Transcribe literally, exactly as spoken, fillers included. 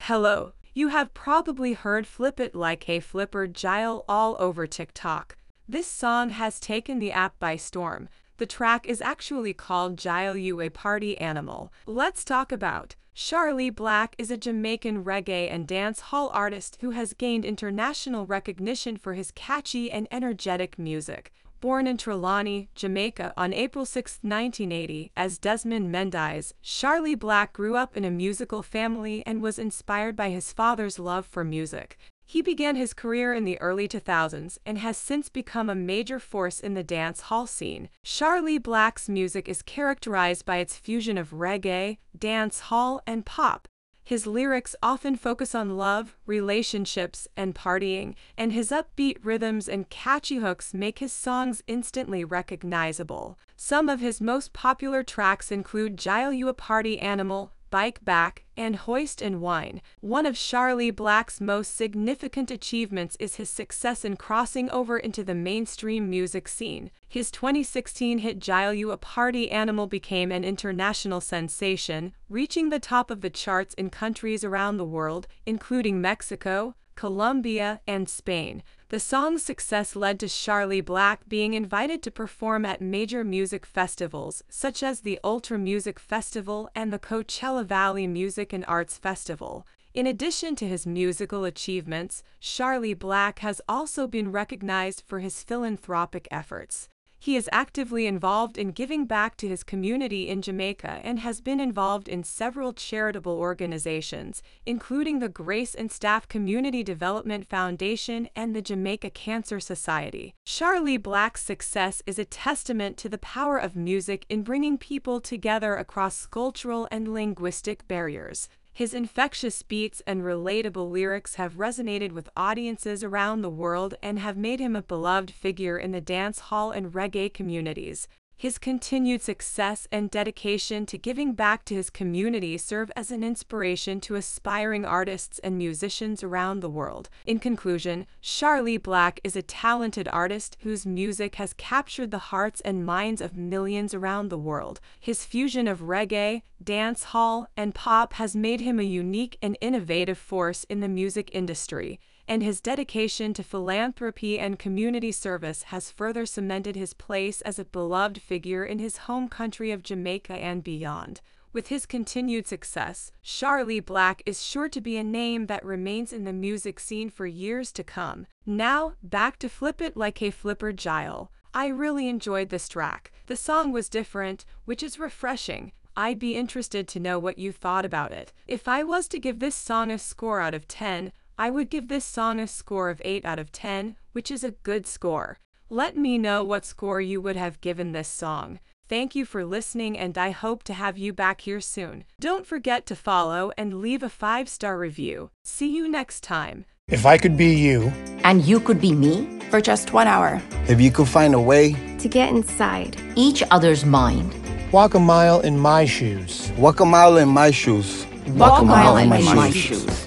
Hello, you have probably heard Flip It Like a Flipper Gyal all over TikTok. This song has taken the app by storm. The track is actually called Gyal You a Party Animal. Let's talk about. Charly Black is a Jamaican reggae and dance hall artist who has gained international recognition for his catchy and energetic music. Born in Trelawny, Jamaica on April sixth, nineteen eighty, as Desmond Mendes, Charly Black grew up in a musical family and was inspired by his father's love for music. He began his career in the early two thousands and has since become a major force in the dance hall scene. Charly Black's music is characterized by its fusion of reggae, dance hall, and pop. His lyrics often focus on love, relationships, and partying, and his upbeat rhythms and catchy hooks make his songs instantly recognizable. Some of his most popular tracks include Gyal You a Party Animal, Bike Back, and Hoist and Wine. One of Charly Black's most significant achievements is his success in crossing over into the mainstream music scene. His twenty sixteen hit Gyal You a Party Animal became an international sensation, reaching the top of the charts in countries around the world, including Mexico, Colombia, and Spain. The song's success led to Charly Black being invited to perform at major music festivals, such as the Ultra Music Festival and the Coachella Valley Music and Arts Festival. In addition to his musical achievements, Charly Black has also been recognized for his philanthropic efforts. He is actively involved in giving back to his community in Jamaica and has been involved in several charitable organizations, including the Grace and Staff Community Development Foundation and the Jamaica Cancer Society. Charly Black's success is a testament to the power of music in bringing people together across cultural and linguistic barriers. His infectious beats and relatable lyrics have resonated with audiences around the world and have made him a beloved figure in the dance hall and reggae communities. His continued success and dedication to giving back to his community serve as an inspiration to aspiring artists and musicians around the world. In conclusion, Charly Black is a talented artist whose music has captured the hearts and minds of millions around the world. His fusion of reggae, dance hall, and pop has made him a unique and innovative force in the music industry, and his dedication to philanthropy and community service has further cemented his place as a beloved figure in his home country of Jamaica and beyond. With his continued success, Charly Black is sure to be a name that remains in the music scene for years to come. Now, back to Flip It Like a Flipper Gyal. I really enjoyed this track. The song was different, which is refreshing. I'd be interested to know what you thought about it. If I was to give this song a score out of ten, I would give this song a score of eight out of ten, which is a good score. Let me know what score you would have given this song. Thank you for listening, and I hope to have you back here soon. Don't forget to follow and leave a five-star review. See you next time. If I could be you. And you could be me. For just one hour. If you could find a way. To get inside. Each other's mind. Walk a mile in my shoes. Walk a mile in my shoes. Walk a mile in my shoes.